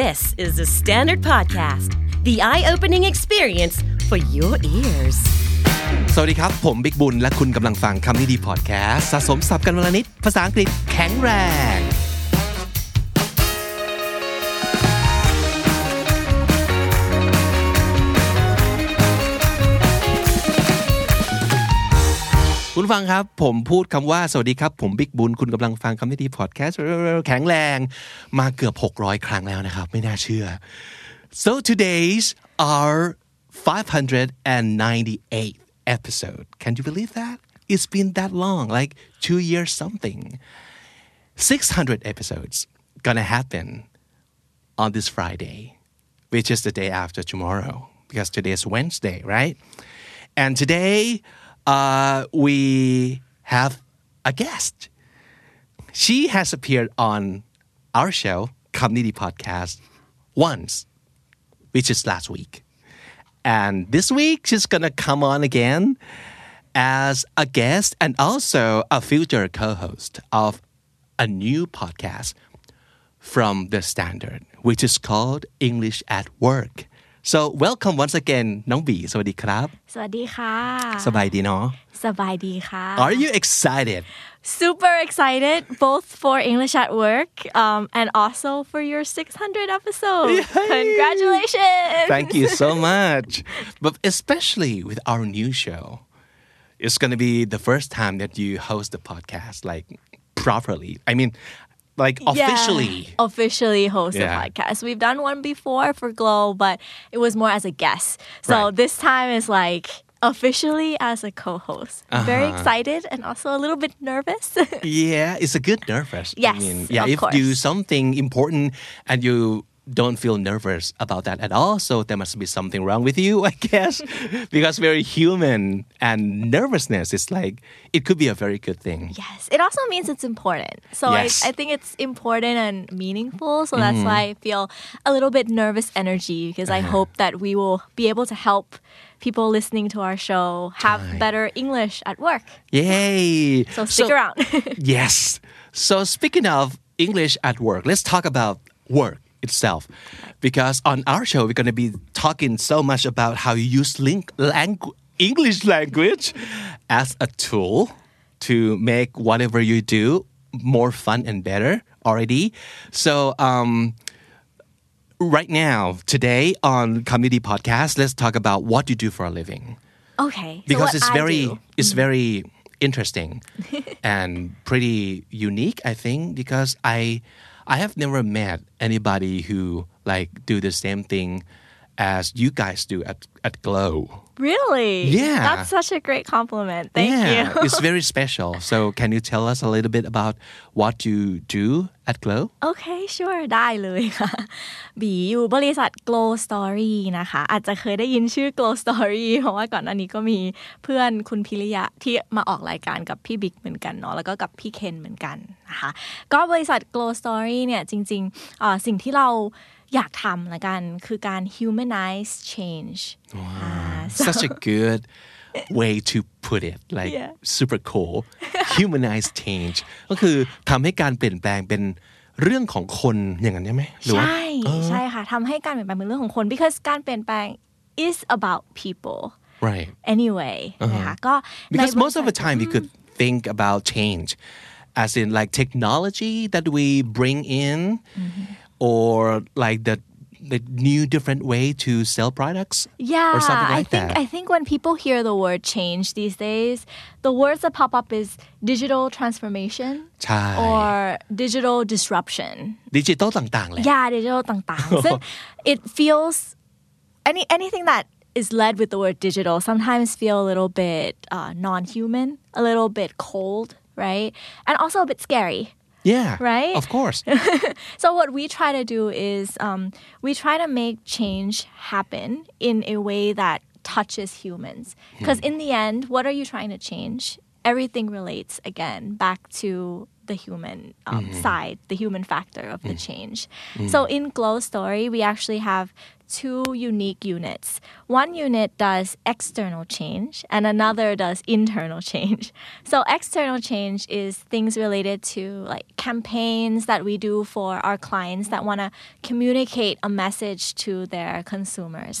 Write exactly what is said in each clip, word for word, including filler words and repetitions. This is the Standard Podcast, the eye-opening experience for your ears. สวัสดีครับผมบิ๊กบุญและคุณกำลังฟังคำนี้ดีพอดแคสต์สะสมศัพท์กันวันละนิดภาษาอังกฤษแข็งแรงคุณฟังครับผมพูดคำว่าสวัสดีครับผมบิ๊กบุญคุณกำลังฟังคำนี้ดีพอดแคสต์แข็งแรงมาเกือบหกร้อยครั้งแล้วนะครับไม่น่าเชื่อ So today's our five hundred ninety-eighth episode. Can you believe that? It's been that long, like two years something. six hundred episodes gonna happen on this Friday, which is the day after tomorrow because today is Wednesday, right? And today Uh, we have a guest. She has appeared on our show, Community Podcast, once, which is last week. And this week, she's going to come on again as a guest and also a future co-host of a new podcast from The Standard, which is called English at Work.So welcome once again, Nong Bee. สวัสดีครับ สวัสดีค่ะ สบายดีเนาะ สบายดีค่ะ Are you excited? Super excited, both for English at Work, um, and also for your six hundred episode. Yay! Congratulations! Thank you so much. But especially with our new show, it's going to be the first time that you host the podcast like properly. I mean.Like officially, yeah, officially host yeah. a podcast. We've done one before for Glow, but it was more as a guest. So right. this time is like officially as a co-host. Uh-huh. Very excited and also a little bit nervous. yeah, it's a good nervous. Yes, I mean, yeah. Of if course. you do something important and you don't feel nervous about that at all, so there must be something wrong with you, I guess, because we're human and nervousness is like it could be a very good thing. Yes, it also means it's important. So yes. I, I think it's important and meaningful. So that's mm. why I feel a little bit nervous energy because uh-huh. I hope that we will be able to help people listening to our show have right. better English at work. Yay! So stick so, around. yes. So speaking of English at work, let's talk about work.itself because on our show we're going to be talking so much about how you use langu- English language as a tool to make whatever you do more fun and better already so um, right now today on Community Podcast let's talk about what you do for a living okay because so it's I very do. it's very interesting and pretty unique I think because I I have never met anybody who like do the same thing as you guys do at, at Glow. Really? Yeah. That's such a great compliment. Thank yeah, you. It's very special. So can you tell us a little bit about what you do at Glow? Okay, sure. ได้เลยค่ะบีอยู่บริษัท Glow Story นะคะอาจจะเคยได้ยินชื่อ Glow Story เพราะว่าก่อนหน้านี้ก็มีเพื่อนคุณพิริยะที่มาออกรายการกับพี่บิ๊กเหมือนกันเนาะแล้วก็กับพี่เคนเหมือนกันนะคะก็บริษัท Glow Story เนี่ยจริงๆเอ่อสิ่งที่เราอยากทำละกันคือการ humanize change wow. uh, so. such a good way to put it like yeah. super cool humanize change ก็คือทำให้การเปลี่ยนแปลงเป็นเรื่องของคนอย่างนั้นใช่ไหมใช่ใช่ค่ะทำให้การเปลี่ยนแปลงเป็นเรื่องของคน because การเปลี่ยนแปลง is about people right anyway นะคะก็ because most of the time we could think about change as in like technology that we bring in or like the the new different way to sell products yeah, or something like I think, that. I think when people hear the word change these days, the words that pop up is digital transformation or digital disruption. Digital ต่างๆ Yeah, digital ต่างๆ ซึ่ง it feels any anything that is led with the word digital sometimes feel a little bit uh, non-human, a little bit cold, right? And also a bit scary.Yeah, right? Of course. So what we try to do is um, we try to make change happen in a way that touches humans. Because mm. in the end, what are you trying to change? Everything relates, again, back to the human um, mm. side, the human factor of mm. the change. Mm. So in Glow Story, we actually have two unique units. One unit does external change and another does internal change. So external change is things related to like campaigns that we do for our clients that want to communicate a message to their consumers.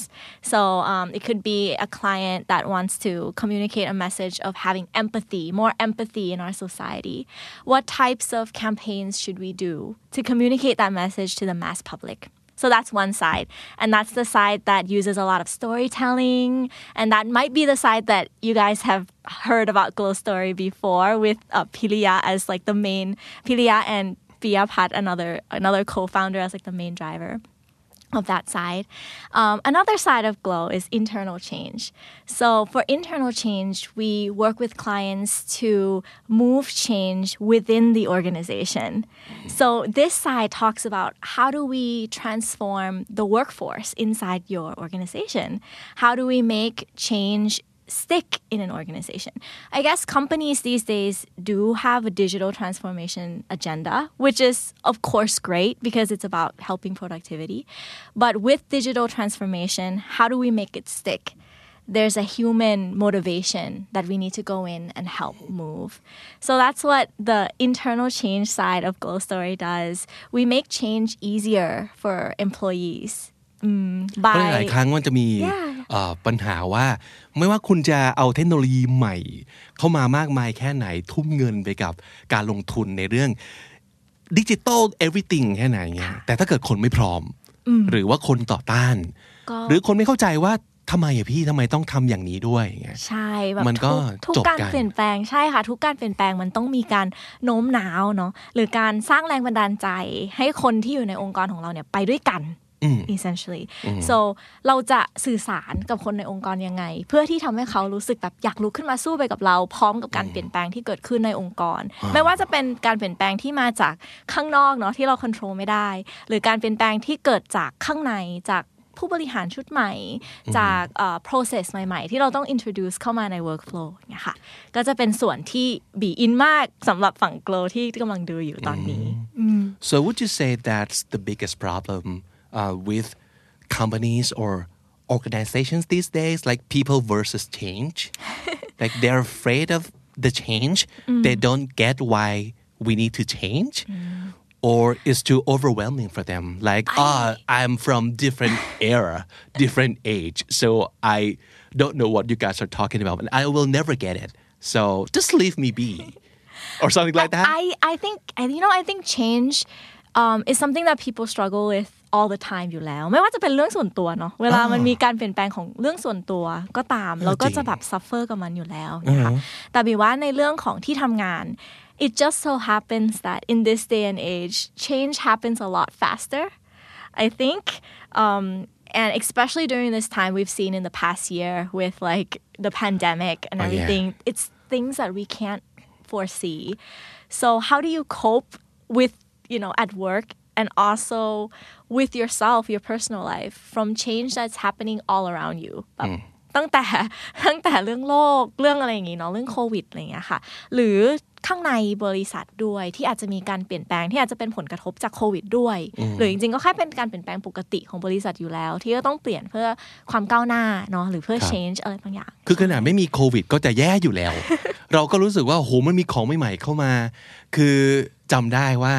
So um, it could be a client that wants to communicate a message of having empathy, more empathy in our society. What types of campaigns should we do to communicate that message to the mass public? So that's one side. And that's the side that uses a lot of storytelling. And that might be the side that you guys have heard about Glow Story before with uh, Piliya as like the main, Piliya and Piyapat, another another co-founder as like the main driver of that side. Um, another side of Glow is internal change. So for internal change, we work with clients to move change within the organization. So this side talks about how do we transform the workforce inside your organization? How do we make change stick in an organization? I guess companies these days do have a digital transformation agenda, which is, of course, great because it's about helping productivity. But with digital transformation, how do we make it stick? There's a human motivation that we need to go in and help move. So that's what the internal change side of Glow Story does. We make change easier for employees. Mm, by หลายครั้งมันจะมี yeah.ปัญหาว่าไม่ว่าคุณจะเอาเทคโนโลยีใหม่เข้ามามากมายแค่ไหนทุ่มเงินไปกับการลงทุนในเรื่องดิจิตอล everything แค่ไหนเงี้ยแต่ถ้าเกิดคนไม่พร้อมหรือว่าคนต่อต้านหรือคนไม่เข้าใจว่าทำไมอะพี่ทำไมต้องทำอย่างนี้ด้วยเงี้ยใช่แบบมันก็ทุกการเปลี่ยนแปลงใช่ค่ะทุกการเปลี่ยนแปลงมันต้องมีการโน้มน้าวเนาะหรือการสร้างแรงบันดาลใจให้คนที่อยู่ในองค์กรของเราเนี่ยไปด้วยกันessentially so เราจะสื่อสารกับคนในองค์กรยังไงเพื่อที่ทำให้เขารู้สึกแบบอยากลุกขึ้นมาสู้ไปกับเราพร้อมกับการเปลี่ยนแปลงที่เกิดขึ้นในองค์กรไม่ว่าจะเป็นการเปลี่ยนแปลงที่มาจากข้างนอกเนาะที่เราควบคุมไม่ได้หรือการเปลี่ยนแปลงที่เกิดจากข้างในจากผู้บริหารชุดใหม่จาก uh, process ใหม่ๆที่เราต้อง introduce เข้ามาใน workflow อย่างเงี้ยค่ะก็จะเป็นส่วนที่ be in มากสำหรับฝั่ง Glow ที่กำลังดูอยู่ตอนนี้ so would you say that's the biggest problem Uh, with companies or organizations these days, like people versus change? Like they're afraid of the change. Mm. They don't get why we need to change. Mm. Or it's too overwhelming for them. Like, ah, I... oh, I'm from different era, different age. So I don't know what you guys are talking about. And I will never get it. So just leave me be. Or something like that. I, I think, you know, I think change um, is something that people struggle with.all the time อยู่แล้วไม่ว่าจะเป็นเรื่องส่วนตัวเนาะเวลามันมีการเปลี่ยนแปลงของเรื่องส่วนตัวก็ตามเราก็จะแบบ suffer กับมันอยู่แล้วนะคะแต่บีว่าในเรื่องของที่ทำงาน it just so happens that in this day and age change happens a lot faster I think um, and especially during this time we've seen in the past year with like the pandemic and oh, everything yeah. it's things that we can't foresee so how do you cope with you know at work and also with yourself your personal life from change that's happening all around you แบบตั้งแต่ตั้งแต่เรื่องโลกเรื่องอะไรอย่างงี้เนาะเรื่องโควิดอะไรอย่างเงี้ยค่ะหรือข้างในบริษัทด้วยที่อาจจะมีการเปลี่ยนแปลงที่อาจจะเป็นผลกระทบจากโควิดด้วยหรือจริงๆก็แค่เป็นการเปลี่ยนแปลงปกติของบริษัทอยู่แล้วที่ก็ต้องเปลี่ยนเพื่อความก้าวหน้าเนาะหรือเพื่อ change อะไรบางอย่างคือขนาดไม่มีโควิดก็จะแย่อยู่แล้ว เราก็รู้สึกว่าโหมันมีของใหม่ๆเข้ามาคือจำได้ว่า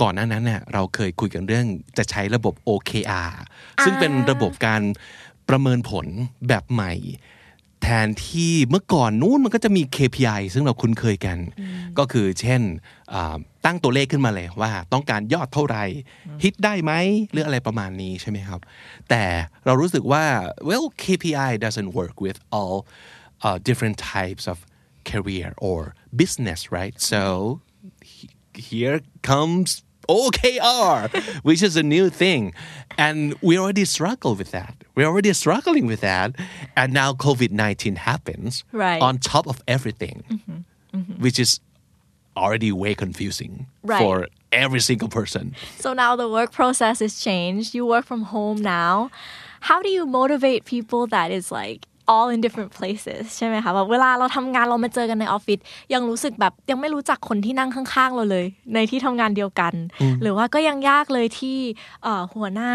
ก่อนหน้านั้นเนี่ยเราเคยคุยกันเรื่องจะใช้ระบบ โอ เค อาร์ ซึ่งเป็นระบบการประเมินผลแบบใหม่แทนที่เมื่อก่อนนู้นมันก็จะมี เค พี ไอ ซึ่งเราคุ้นเคยกันก็คือเช่นตั้งตัวเลขขึ้นมาเลยว่าต้องการยอดเท่าไหร่ฮิตได้ไหมหรืออะไรประมาณนี้ใช่ไหมครับแต่เรารู้สึกว่า well เค พี ไอ doesn't work with all uh, different types of career or business right so here comes O K R which is a new thing and we already struggle with thatWe're already struggling with that. And now covid nineteen happens right. on top of everything, mm-hmm. Mm-hmm. which is already way confusing right. for every single person. So now the work process is changed. You work from home now. How do you motivate people that is like all in different places ใช่ไหมคะแบบเวลาเราทำงานเรามาเจอกันในออฟฟิศยังรู้สึกแบบยังไม่รู้จักคนที่นั่งข้างๆเราเลยในที่ทำงานเดียวกันหรือว่าก็ยังยากเลยที่หัวหน้า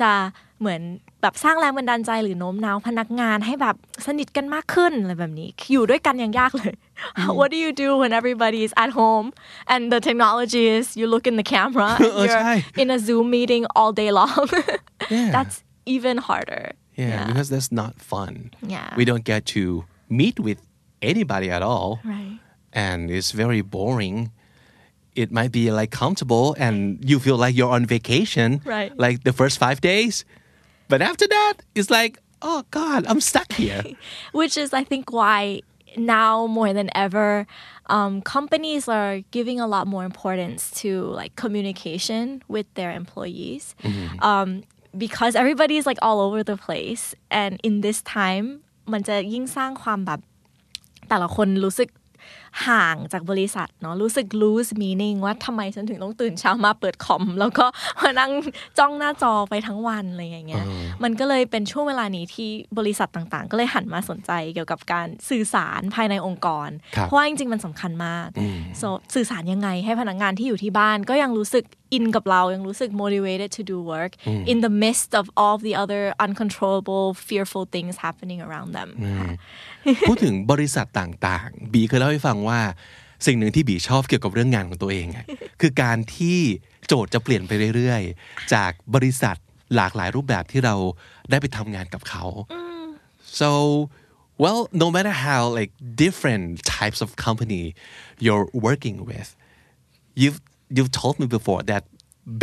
จะ เหมือนแบบสร้างแรงบันดาลใจหรือโน้มน้าวพนักงานให้แบบสนิทกันมากขึ้นอะไรแบบนี้อยู่ด้วยกันยังยากเลย What do you do when everybody is at home and the technology is you look in the camera and you're in a Zoom meeting all day long yeah. That's even harder yeah, yeah because that's not fun yeah. We don't get to meet with anybody at all right. And it's very boring it might be like comfortable and you feel like you're on vacation right. like the first five days but after that it's like oh god I'm stuck here which is I think why now more than ever um, companies are giving a lot more importance to like communication with their employees mm-hmm. um, because everybody is like all over the place and in this time มันจะยิ่งสร้างความแบบแต่ละคนรู้สึกห่างจากบริษัทเนาะรู้สึก lose meaning ว่าทำไมฉันถึงต้องตื่นเช้ามาเปิดคอมแล้วก็มานั่งจ้องหน้าจอไปทั้งวันอะไรอย่างเงี้ยมันก็เลยเป็นช่วงเวลานี้ที่บริษัทต่างๆก็เลยหันมาสนใจเกี่ยวกับการสื่อสารภายในองค์กรเพราะว่าจริงๆมันสำคัญมาก so สื่อสารยังไงให้พนักงานที่อยู่ที่บ้านก็ยังรู้สึกอินกับเรายังรู้สึก motivated to do work in the midst of all the other uncontrollable fearful things happening around them พูดถึงบริษัทต่างๆบีเคยเล่าให้ฟังว่าสิ่งหนึ่งที่บีชอบเกี่ยวกับเรื่องงานของตัวเองอ่ะคือการที่โจทย์จะเปลี่ยนไปเรื่อยๆจากบริษัทหลากหลายรูปแบบที่เราได้ไปทำงานกับเขา so well no matter how like different types of company you're working with you've you've told me before that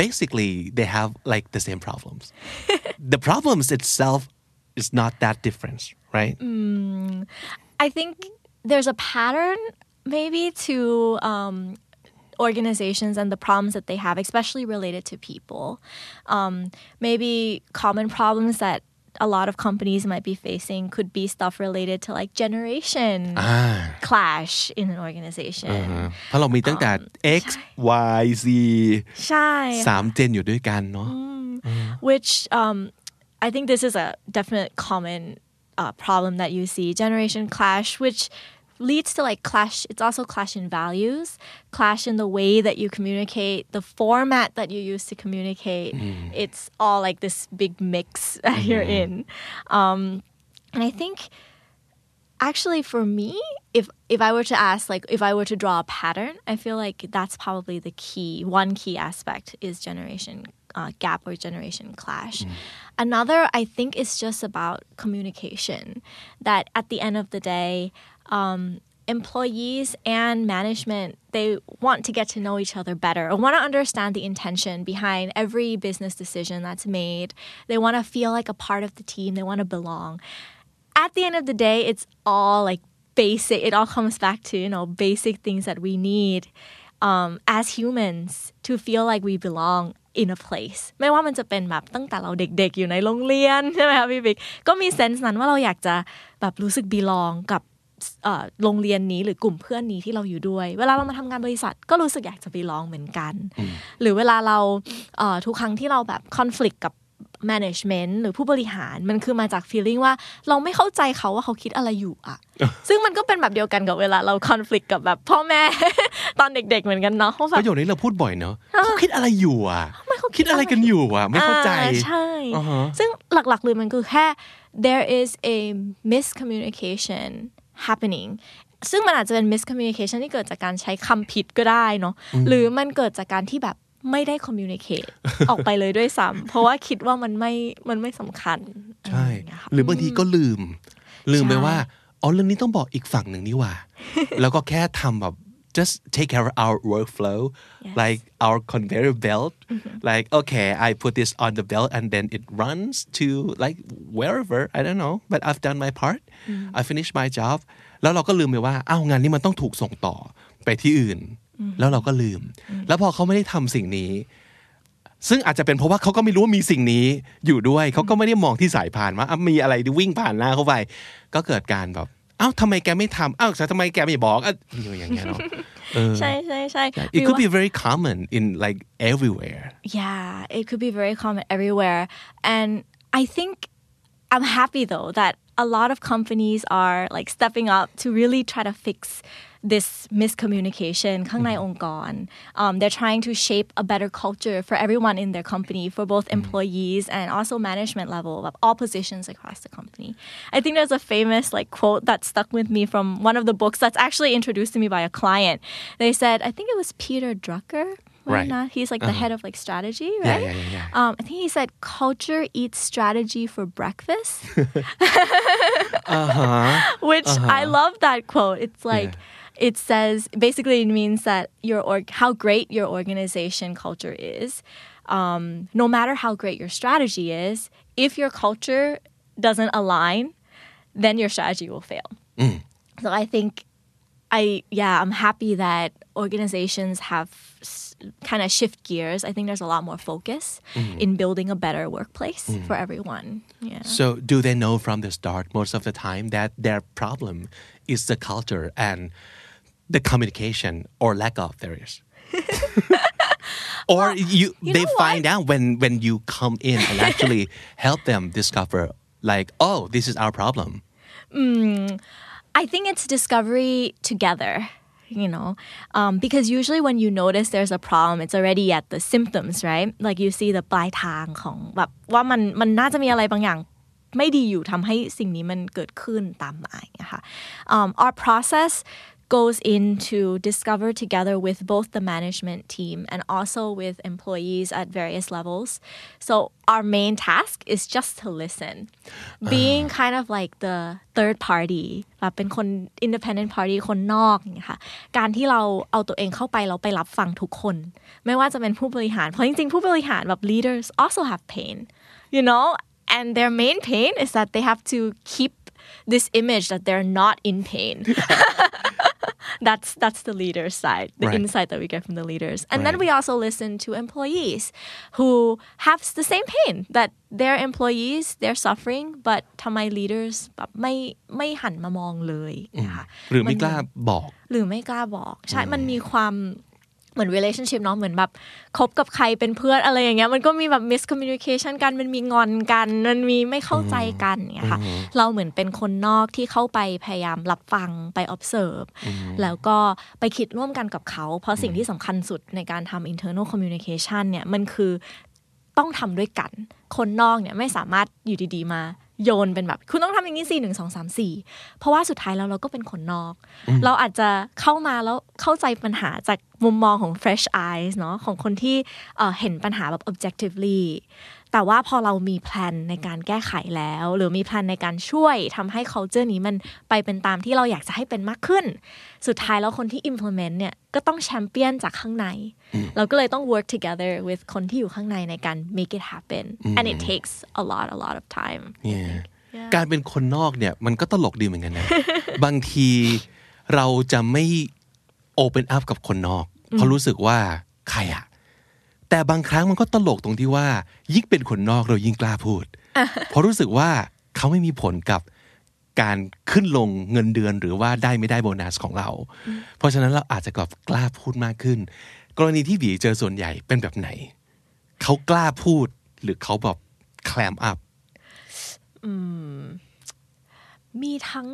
basically they have like the same problems the problems itself is not that different right mm, I think there's a pattern maybe to um, organizations and the problems that they have, especially related to people. Um, maybe common problems that a lot of companies might be facing could be stuff related to like generation ah. clash in an organization. เพราะเรามีตั้งแต่ X, Y, Z ใช่สามเจนอยู่ด้วยกันเนาะ which um, I think this is a definite common uh, problem that you see, generation clash, which...leads to like clash it's also clash in values clash in the way that you communicate the format that you use to communicate mm. it's all like this big mix that mm. you're in um, and I think actually for me if if I were to ask like if I were to draw a pattern I feel like that's probably the key one key aspect is generation uh, gap or generation clash mm. another I think is just about communication that at the end of the day Um, employees and management, they want to get to know each other better or want to understand the intention behind every business decision that's made. They want to feel like a part of the team. They want to belong. At the end of the day, it's all like basic. It all comes back to, you know, basic things that we need um, as humans to feel like we belong in a place ไม่ว่ามันจะเป็นแบบตั้งแต่เราเด็กๆอยู่ในโรงเรียนใช่ไหมคะพี่บิ๊กก็มีเซนส์นั้นว่าเราอยากจะแบบรู้สึก belong กับโรงเรียนนี้หรือกลุ่มเพื่อนนี้ที่เราอยู่ด้วยเวลาเรามาทำงานบริษัทก็รู้สึกอยากจะไปลองเหมือนกันหรือเวลาเราทุกครั้งที่เราแบบคอนฟลิกต์กับแมเนจเมนต์หรือผู้บริหารมันคือมาจากฟีลลิ่งว่าเราไม่เข้าใจเขาว่าเขาคิดอะไรอยู่อ่ะซึ่งมันก็เป็นแบบเดียวกันกับเวลาเราคอนฟลิกต์กับแบบพ่อแม่ ตอนเด็กๆเหมือนกันเนาะประโยคนี้เราพูดบ่อยเนาะเขาคิดอะไรอยู่อ่ะเขาคิดอะไรกันอยู่อ่ะไม่เข้าใจใช่ซึ่งหลักๆเลยมันคือแค่ there is a miscommunication happening ซึ่งมันอาจจะเป็น miscommunication ที่เกิดจากการใช้คำผิดก็ได้เนาะหรือมันเกิดจากการที่แบบไม่ได้ communicate ออกไปเลยด้วยซ้ำเพราะว่าคิดว่ามันไม่มันไม่สำคัญใช่หรือบางทีก็ลืมลืมไปว่าอ๋อเรื่องนี้ต้องบอกอีกฝั่งหนึ่งนี่หว่าแล้วก็แค่ทำแบบ just take care of our workflow like our conveyor belt like okay I put this on the belt and then it runs to like wherever I don't know but I've done my part I finished my job แล้วเราก็ลืมไปว่าอ้าวงานนี้มันต้องถูกส่งต่อไปที่อื่นแล้วเราก็ลืมแล้วพอเขาไม่ได้ทำสิ่งนี้ซึ่งอาจจะเป็นเพราะว่าเขาก็ไม่รู้ว่ามีสิ่งนี้อยู่ด้วยเขาก็ไม่ได้มองที่สายพานว่ามีอะไรที่วิ่งผ่านหน้าเข้าไปก็เกิดการแบบอ้าวทำไมแกไม่ทำอ้าวทำไมแกไม่บอกอย่างเงี้ยเนาะใช่ใช่ใช่ It could be very common in like everywhere Yeah it could be very common everywhere and I think I'm happy though that a lot of companies are like stepping up to really try to fix this miscommunication ข้างในองค์กร um, they're trying to shape a better culture for everyone in their company for both employees and also management level of all positions across the company. I think there's a famous like quote that stuck with me from one of the books that's actually introduced to me by a client. They said, I think it was Peter Drucker.Right. Not, he's like uh-huh. the head of like strategy, right? Yeah, yeah, yeah, yeah. Um, I think he said, culture eats strategy for breakfast. uh-huh. Which uh-huh. I love that quote. It's like, yeah. it says, basically it means that your org- how great your organization culture is, um, no matter how great your strategy is, if your culture doesn't align, then your strategy will fail. Mm. So I think, I yeah, I'm happy that organizations have kind of shift gears. I think there's a lot more focus mm. in building a better workplace mm. for everyone. Yeah. So do they know from the start most of the time that their problem is the culture and the communication or lack of there is? Or well, you, you they find what? out when, when you come in and actually help them discover like, oh, this is our problem. Mm. I think it's discovery together, you know, um, because usually when you notice there's a problem, it's already at the symptoms, right? Like you see the ปลายทางของแบบว่ามันมันน่าจะมีอะไรบางอย่างไม่ดีอยู่ทำให้สิ่งนี้มันเกิดขึ้นตามมานะคะ um, Our process goes into discover together with both the management team and also with employees at various levels. So our main task is just to listen, being kind of like the third party แบบเป็นคน independent party คนนอกอย่างเงี้ยค่ะการที่เราเอาตัวเองเข้าไปเราไปรับฟังทุกคนไม่ว่าจะเป็นผู้บริหารเพราะจริงๆผู้บริหารแบบ leaders also have pain, you know, and their main pain is that they have to keep this image that they're not in pain. That's that's the leader's side, the right. insight that we get from the leaders. And right. then we also listen to employees who have the same pain, that their employees, they're suffering, but ทำไม leaders แบบไม่ไม่หันมามองเลยนะคะหรือไม่กล้าบอกหรือไม่กล้าบอกใช่มันมีความเหมือน relationship เนาะเหมือนแบบคบกับใครเป็นเพื่อนอะไรอย่างเงี้ยมันก็มีแบบ miscommunication กันมันมีงอนกันมันมีไม่เข้าใจกันเงี้ยค่ะเราเหมือนเป็นคนนอกที่เข้าไปพยายามรับฟังไป observe แล้วก็ไปคิดร่วมกันกับเขาเพราะสิ่งที่สำคัญสุดในการทำ internal communication เนี่ยมันคือต้องทำด้วยกันคนนอกเนี่ยไม่สามารถอยู่ดีๆมาโยนเป็นแบบคุณต้องทำอย่างนี้สิหนึ่งสองสามสี่เพราะว่าสุดท้ายแล้วเราก็เป็นคนนอกเราอาจจะเข้ามาแล้วเข้าใจปัญหาจากมุมมองของ fresh eyes เนาะของคนที่เห็นปัญหาแบบ objectively แต่ว่าพอเรามีแพลนในการแก้ไขแล้วหรือมีแพลนในการช่วยทำให้ culture นี้มันไปเป็นตามที่เราอยากจะให้เป็นมากขึ้นสุดท้ายแล้วคนที่ implement เนี่ยก็ต้องแชมเปี้ยนจากข้างในเราก็เลยต้อง work together with คนที่อยู่ข้างในในการ make it happen and it takes a lot a lot of time yeah. Yeah. การเป็นคนนอกเนี่ยมันก็ตลกดีเหมือนกันนะ บางทีเราจะไม่ open up กับคนนอกเพราะรู้สึกว่าใครอะแต่บางครั้งมันก็ตลกตรงที่ว่ายิ่งเป็นคนนอกเรายิ่งกล้าพูด เพราะรู้สึกว่าเขาไม่มีผลกับการขึ้นลงเงินเดือนหรือว่าได้ไม่ได้โบนัสของเรา เพราะฉะนั้นเราอาจจะกลับกล้าพูดมากขึ้นกรณีที่บีเจอส่วนใหญ่เป็นแบบไหนเขากล้าพูดหรือเขาแบบแคลมอัพมีทั้ง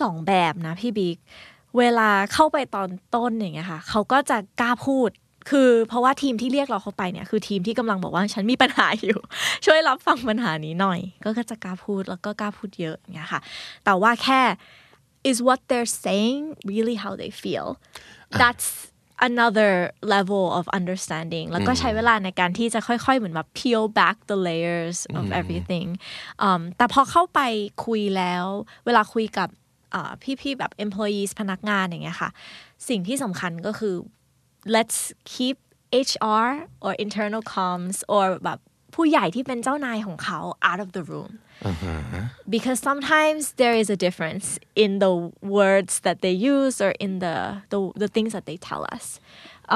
สองแบบนะพี่บิ๊กเวลาเข้าไปตอนต้นอย่างเงี้ยค่ะเขาก็จะกล้าพูดคือเพราะว่าทีมที่เรียกเราเข้าไปเนี่ยคือทีมที่กำลังบอกว่าฉันมีปัญหาอยู่ช่วยรับฟังปัญหานี้หน่อยก็จะกล้าพูดแล้วก็กล้าพูดเยอะอย่างเงี้ยค่ะแต่ว่าแค่ is what they're saying really how they feel that's another level of understanding แล้วก็ใช้เวลาในการที่จะค่อยๆเหมือนแบบ peel back the layers of everything แต่พอเข้าไปคุยแล้วเวลาคุยกับพี่ๆแบบ employees พนักงานอย่างเงี้ยค่ะสิ่งที่สำคัญก็คือ let's keep เอช อาร์ or internal comms or แบบผู้ใหญ่ที่เป็นเจ้านายของเขา out of the room uh-huh. because sometimes there is a difference in the words that they use or in the the, the things that they tell us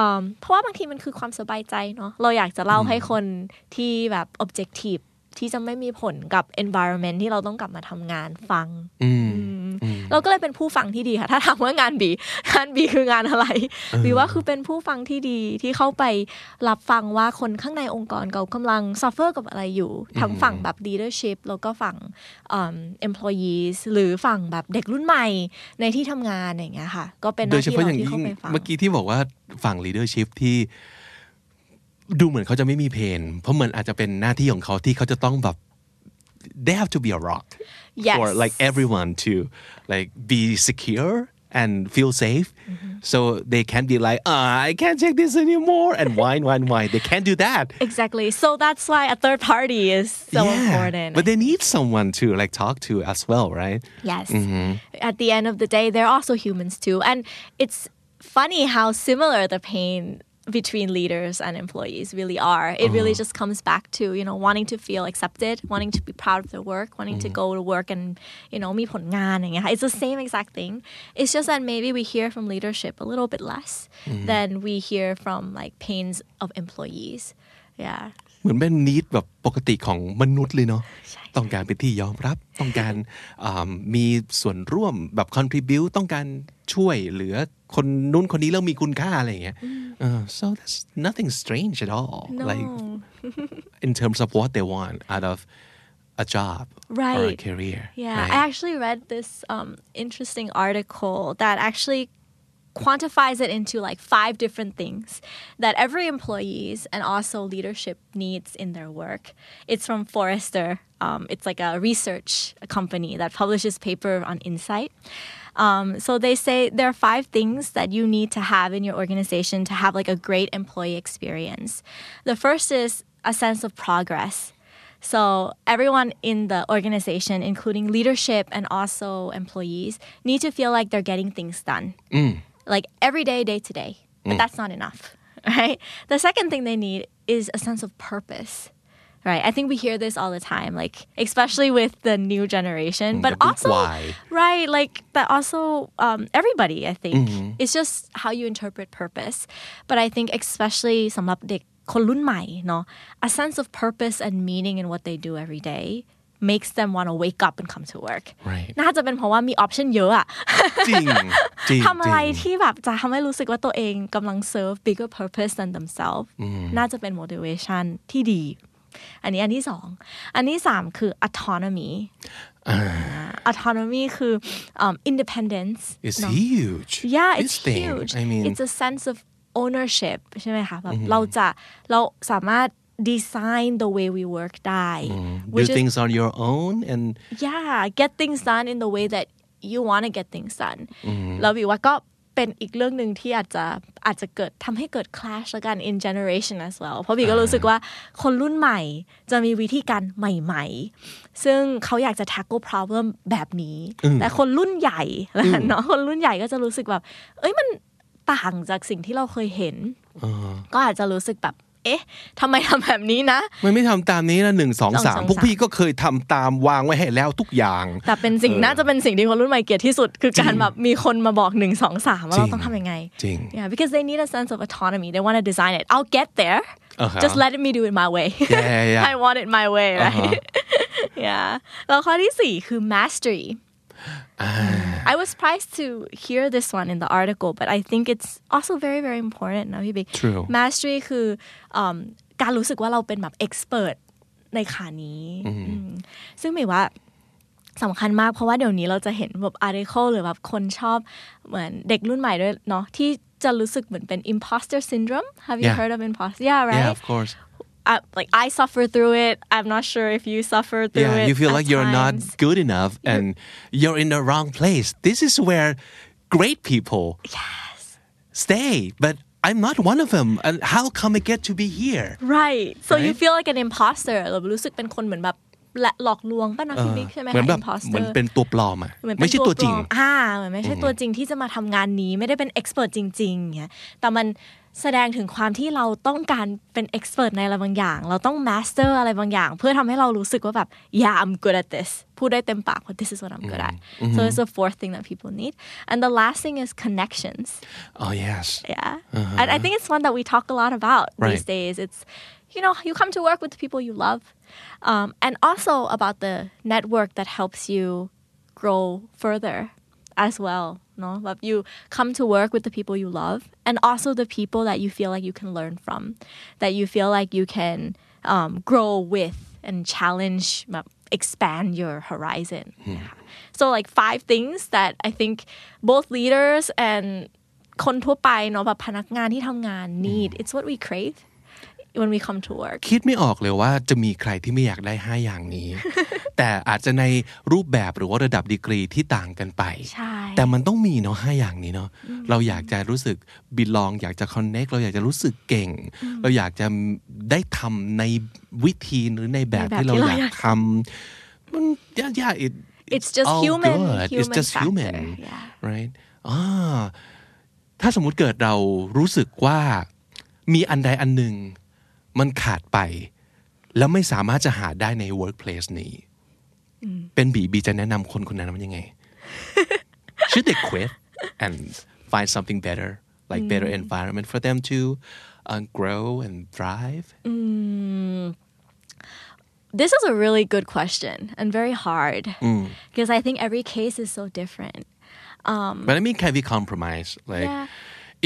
um, เพราะว่าบางทีมันคือความสบายใจเนาะเราอยากจะเล่า mm. ให้คนที่แบบ objective ที่จะไม่มีผลกับ environment ที่เราต้องกลับมาทำงานฟัง mm. Mm. เราก็เลยเป็นผู้ฟังที่ดีค่ะถ้าถามว่างานบีงานบีคืองานอะไรบีว่าคือเป็นผู้ฟังที่ดีที่เข้าไปรับฟังว่าคนข้างในองค์กรเขากำลัง suffer กับอะไรอยู่ทั้งฝั่งแบบ leadership แล้วก็ฝั่ง employees หรือฝั่งแบบเด็กรุ่นใหม่ในที่ทำงานอย่างเงี้ยค่ะก็เป็นหน้าที่เราที่เข้าไปฟังเมื่อกี้ที่บอกว่าฝั่ง leadership ที่ดูเหมือนเขาจะไม่มีเพนเพราะมันอาจจะเป็นหน้าที่ของเขาที่เขาจะต้องแบบ they have to be a rock yes. for like everyone to like be secure and feel safe mm-hmm. so they can't be like ah I can't take this anymore and whine whine whine they can't do that exactly so that's why a third party is so yeah, important but they need someone to like talk to as well right yes mm-hmm. at the end of the day they're also humans too and it's funny how similar the pain between leaders and employees really are. It really just comes back to, you know, wanting to feel accepted, wanting to be proud of their work, wanting to go to work and, you know, มีผลงานอย่างเงี้ย It's the same exact thing. It's just that maybe we hear from leadership a little bit less than we hear from like pains of employees. Yeah. เหมือนเป็น need แบบปกติของมนุษย์เลยเนาะต้องการเป็นที่ยอมรับต้องการมีส่วนร่วมแบบ contribute ต้องการช่วยเหลือคนนู้นคนนี้แล้วมีคุณค่าอะไรอย่างเงี้ย so that's nothing strange at all no. like in terms of what they want out of a job right. or a career yeah right? I actually read this um, interesting article that actually quantifies it into like five different things that every employees and also leadership needs in their work. It's from Forrester. Um, it's like a research company that publishes paper on insight.Um, so they say there are five things that you need to have in your organization to have like a great employee experience. The first is a sense of progress. So everyone in the organization, including leadership and also employees, need to feel like they're getting things done. Mm. Like every day, day to day. But mm. that's not enough, right? The second thing they need is a sense of purpose.Right, I think we hear this all the time, like especially with the new generation, but also why. right, like but also um, everybody. I think mm-hmm. it's just how you interpret purpose. But I think especially สำหรับเด็กคนรุ่นใหม่เนาะ a sense of purpose and meaning in what they do every day makes them want to wake up and come to work. Right, น่าจะเป็นเพราะว่ามี option เยอะอะจริงจริงทำอะไรที่แบบจะทำให้รู้สึกว่าตัวเองกำลัง serve bigger purpose than themselves. น่าจะเป็น motivation ที่ดีอันนี้อันที่สองอันที่สามคือ autonomy uh, autonomy คือ um, independence it's no? huge yeah it's thing. huge I mean... it's a sense of ownership ใช่ไหมคะแบบเราจะเราสามารถ design the way we work ได้ mm-hmm. do things is, on your own and yeah get things done in the way that you want to get things done แล้วบีว่าก็เป็นอีกเรื่องนึงที่อาจจะอาจจะเกิดทำให้เกิด clash ละกัน in generation as well เพราะบีก็รู้สึกว่าคนรุ่นใหม่จะมีวิธีการใหม่ๆซึ่งเขาอยากจะ tackle problem แบบนี้แต่คนรุ่นใหญ่เนาะคนรุ่นใหญ่ก็จะรู้สึกแบบเอ้ยมันต่างจากสิ่งที่เราเคยเห็นก็อาจจะรู้สึกแบบเอ๊ะทำไมทำแบบนี้นะมันไม่ทำตามนี้นะหนึ่ง สอง สามพวกพี่ก็เคยทำตามวางไว้ให้แล้วทุกอย่างแต่เป็นสิ่งน่าจะเป็นสิ่งที่คนรุ่นใหม่เกลียดที่สุดคือการแบบมีคนมาบอกหนึ่ง สอง สามว่าเราต้องทำยังไง yeah because they need a sense of autonomy they want to design it I'll get there uh-huh. just let me do it my way yeah, yeah, yeah. I want it my way right uh-huh. yeah แล้วข้อที่สี่คือ mastery I was surprised to hear this one in the article but I think it's also very very important นะพี่บิ๊ก mastery คือการรู้สึกว่าเราเป็นแบบ expert ในขานี้ซึ่งหมายว่าสำคัญมากเพราะว่าเดี๋ยวนี้เราจะเห็นแบบ article หรือแบบคนชอบเหมือนเด็กรุ่นใหม่ด้วยเนาะที่จะรู้สึกเหมือนเป็น imposter syndrome Have you heard of imposter? Yeah, right? Yeah, of course.I, like I suffer through it. I'm not sure if you suffer through yeah, it. Yeah, you feel like you're times. not good enough and you're, you're in the wrong place. This is where great people yes. stay, but I'm not one of them. And how come I get to be here? Right. So right? you feel like an imposter. เรารู้สึกเป็นคนเหมือนแบบหลอกลวงป่ะนะพี่บิ๊กใช่ไหมคะ imposter เหมือนเป็นตัวปลอมอ่ะไม่ใช่ตัวจริงอ่าเหมือนไม่ใช่ตัวจริงที่จะมาทำงานนี้ไม่ได้เป็น expert จริงๆอย่างเงี้ยแต่มันแสดงถึงความที่เราต้องการเป็น expert ในอะไรบางอย่างเราต้อง master อะไรบางอย่างเพื่อทำให้เรารู้สึกว่าแบบ yeah I'm good at this พูดได้เต็มปากว่า this is what I'm good at so it's the fourth thing that people need and the last thing is connections oh yes yeah uh-huh. and I think it's one that we talk a lot about right. these days it's you know you come to work with the people you love um, and also about the network that helps you grow further as well. No? Like you come to work with the people you love and also the people that you feel like you can learn from, that you feel like you can um, grow with and challenge, expand your horizon. Mm. So like five things that I think both leaders and คนทั่วไปเนาะแบบพนักงานที่ทำงาน need it's what we crave when we come to work คิดไม่ออกเลยว่าจะมีใครที่ไม่อยากได้ห้าอย่างนี้ แต่อาจจะในรูปแบบหรือว่าระดับดีกรีที่ต่างกันไปใช่แต่มันต้องมีเนาะห้าอย่างนี้เนาะ เราอยากจะรู้สึก belong อยากจะ connect เราอยากจะรู้สึกเก่ง เราอยากจะได้ทำในวิธีหรือในแบบที่เราอยากทำมันยากๆ it it's just human it's just human right อ่าถ้าสมมุติเกิดเรารู้สึกว่ามีอันใดอันหนึ่งมันขาดไปแล้วไม่สามารถจะหาได้ใน workplace นี้เป็นบีบีจะแนะนำคนคนนั้นมันยังไง Should they quit and find something better like better environment for them to uh, grow and thrive? This is a really good question and very hard because I think every case is so different.Um, but I mean, can we compromise? Like, yeah.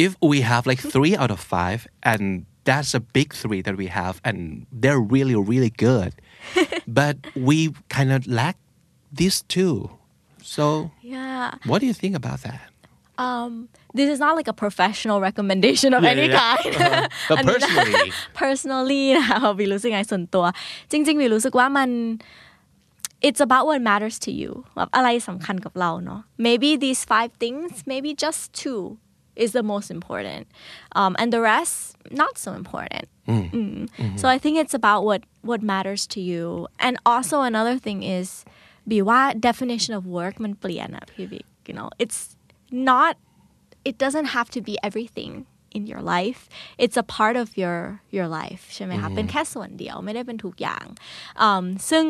if we have like three out of five, and that's a big three that we have, and they're really, really good, but we kind of lack these two. So, yeah. What do you think about that? Um, this is not like a professional recommendation of yeah, any yeah. kind. Uh-huh. But personally, personally, I'll be losing my own self. Genuinely, I feel like it.It's about what matters to you. แบบอะไรสำคัญกับเราเนาะ Maybe these five things, maybe just two is the most important, um, and the rest not so important. Mm. Mm. Mm-hmm. So I think it's about what what matters to you. And also another thing is, บีว่า definition of work มันเปลี่ยนอะพี่บิ๊ก you know, it's not. It doesn't have to be everything in your life. It's a part of your your life ใช่ไหมคะเป็นแค่ส่วนเดียวไม่ได้เป็นทุกอย่าง um, ซึ่ง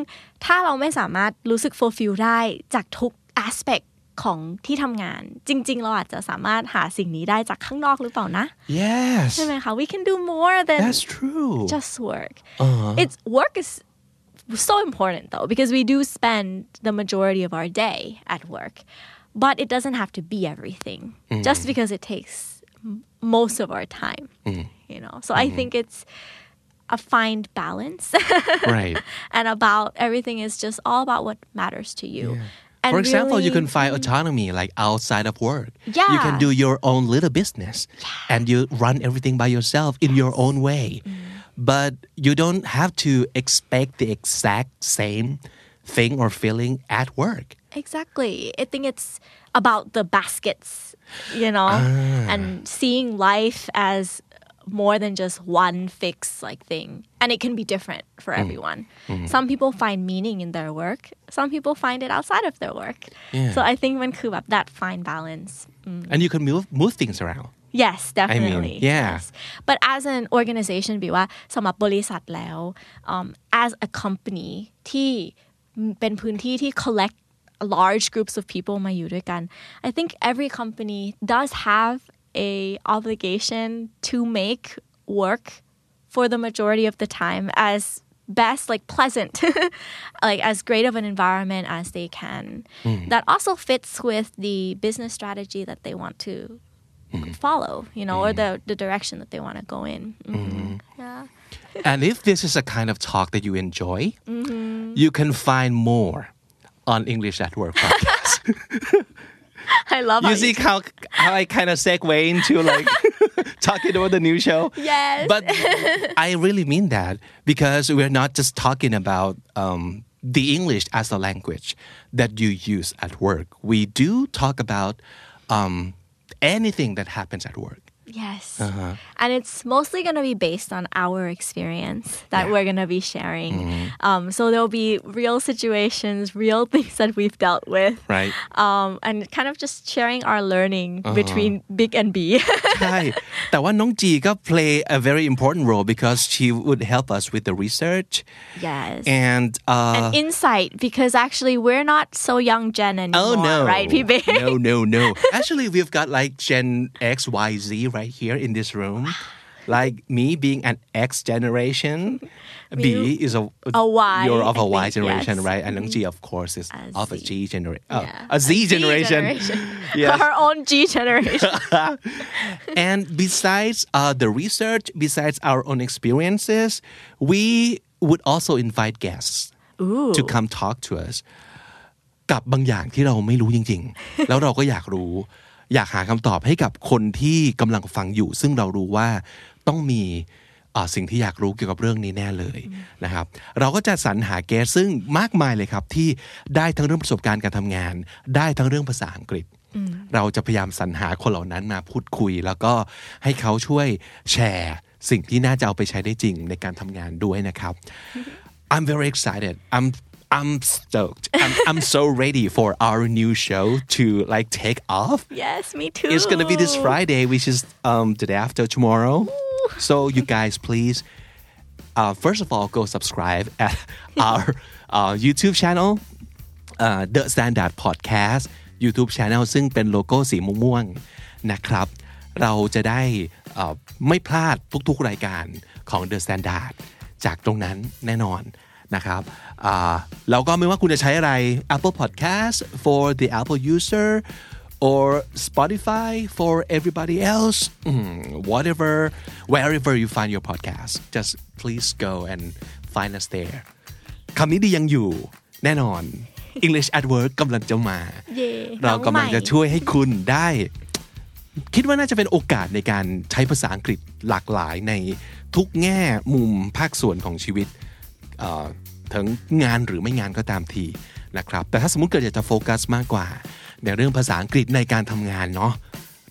ถ้าเราไม่สามารถรู้สึก fulfill ได้จากทุก aspect ของที่ทำงานจริงๆเราอาจจะสามารถหาสิ่งนี้ได้จากข้างนอกหรือเปล่านะ Yes ใช่ไหมคะ We can do more than That's true. just work uh-huh. It's work is so important though because we do spend the majority of our day at work but it doesn't have to be everything mm. just because it takes most of our time mm. you know so mm-hmm. I think it's a find balance right and about everything is just all about what matters to you yeah. and for example really, you can find autonomy like outside of work yeah. you can do your own little business yeah. and you run everything by yourself in your own way mm. but you don't have to expect the exact same thing or feeling at work exactly I think it's about the baskets you know ah. and seeing life as more than just one fixed like thing and it can be different for mm. everyone mm-hmm. some people find meaning in their work some people find it outside of their work yeah. so I think when Kubap that fine balance mm. and you can move move things around yes definitely I mean, yeah. yes but as an organization บีว่าสำหรับบริษัทแล้ว um, as a company ที่เป็นพื้นที่ที่ collect large groups of people มาอยู่ด้วยกัน I think every company does have a obligation to make work for the majority of the time as best like pleasant like as great of an environment as they can mm. that also fits with the business strategy that they want to mm. follow you know mm. or the the direction that they want to go in mm-hmm. Mm-hmm. yeah and if this is a kind of talk that you enjoy mm-hmm. you can find more on English at Work podcast I love you how see you how, how I kind of segue into like talking about the new show. Yes. But I really mean that because we're not just talking about um, the English as a language that you use at work. We do talk about um, anything that happens at work. Yes. Uh-huh. And it's mostly going to be based on our experience that yeah. we're going to be sharing. Mm-hmm. Um, so there'll be real situations, real things that we've dealt with. Right. Um, and kind of just sharing our learning uh-huh. between Big and B. ใช่แต่ว่าน้องจีก็ play a very important role because she would help us with the research. Yes. And uh, and insight because actually we're not so young Gen anymore. Oh no. Right, P B? No, no, no. Actually, we've got like Gen X, Y, Z, right? Here in this room like me being an X generation, B is a, a Y. You're of a think, Y generation, yes. right? And Nong Bee, of course, is a of a G generation. Oh, yeah. A Z a generation. generation. Yes. Our own G generation. And besides uh, the research, besides our own experiences, we would also invite guests Ooh. To come talk to us. กับบางอย่างที่เราไม่รู้จริงๆแล้วเราก็อยากรู้อยากหาคำตอบให้กับคนที่กำลังฟังอยู่ซึ่งเรารู้ว่าต้องมีสิ่งที่อยากรู้เกี่ยวกับเรื่องนี้แน่เลยนะครับเราก็จะสรรหาแกซึ่งมากมายเลยครับที่ได้ทั้งเรื่องประสบการณ์การทำงานได้ทั้งเรื่องภาษาอังกฤษเราจะพยายามสรรหาคนเหล่านั้นมาพูดคุยแล้วก็ให้เขาช่วยแชร์สิ่งที่น่าจะเอาไปใช้ได้จริงในการทำงานด้วยนะครับ I'm very excited. I'm I'm stoked. I'm, I'm so ready for our new show to like take off. Yes, me too. It's going to be this Friday, which is um, the day after tomorrow. Ooh. So you guys, please, uh, first of all, go subscribe at our uh, YouTube channel, uh, The Standard Podcast YouTube channel, ซึ่งเป็นโลโก้สีม่วงๆนะครับเราจะได้ไม่พลาดทุกๆรายการของ The Standard จากตรงนั้นแน่นอนนะครับแล้วก็ไม่ว่าคุณจะใช้อะไร Apple Podcast for the Apple user or Spotify for everybody else whatever wherever you find your podcast just please go and find us there คำนี้ดียังอยู่แน่นอน English at Work กำลังจะมา yeah, เรากำลังจะช่วยให้คุณได้คิดว่าน่าจะเป็นโอกาสในการใช้ภาษาอังกฤษหลากหลายในทุกแง่มุมภาคส่วนของชีวิตทั้งงานหรือไม่งานก็ตามทีนะครับแต่ถ้าสมมุติเกิดอยากจะโฟกัสมากกว่าในเรื่องภาษาอังกฤษในการทำงานเนาะ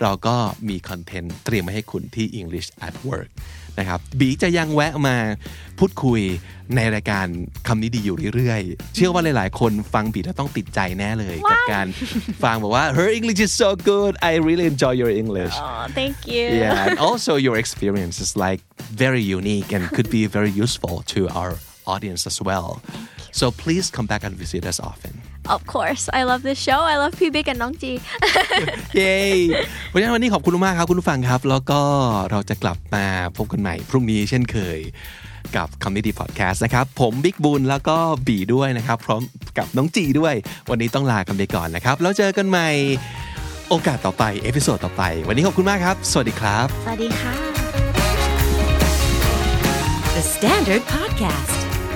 เราก็มีคอนเทนต์เตรียมไว้ให้คุณที่ English at Work นะครับบีจะยังแวะมาพูดคุยในรายการคำนี้ดีอยู่เรื่อยๆเชื่อว่าหลายๆคนฟังบีแล้วต้องติดใจแน่เลยกับการฟังบอกว่า Her English is so good I really enjoy your English Oh thank you Yeah and also your experience is like very unique and could be very useful to our audience as well so please come back and visit us often of course I love this show I love พี่บิ๊ก and น้องจี Yay วันนี้วันนี้ขอบคุณมากครับคุณผู้ฟังครับแล้วก็เราจะกลับมาพบกันใหม่พรุ่งนี้เช่นเคยกับคำนี้ดีพอดแคสต์นะครับผมบิ๊กบุญแล้วก็บีด้วยนะครับพร้อมกับน้องจีด้วยวันนี้ต้องลากันไปก่อนนะครับแล้วเจอกันใหม่โอกาสต่อไปเอพิโซดต่อไปวันนี้ขอบคุณมากครับสวัสดีครับสวัสดีค่ะ The Standard Podcast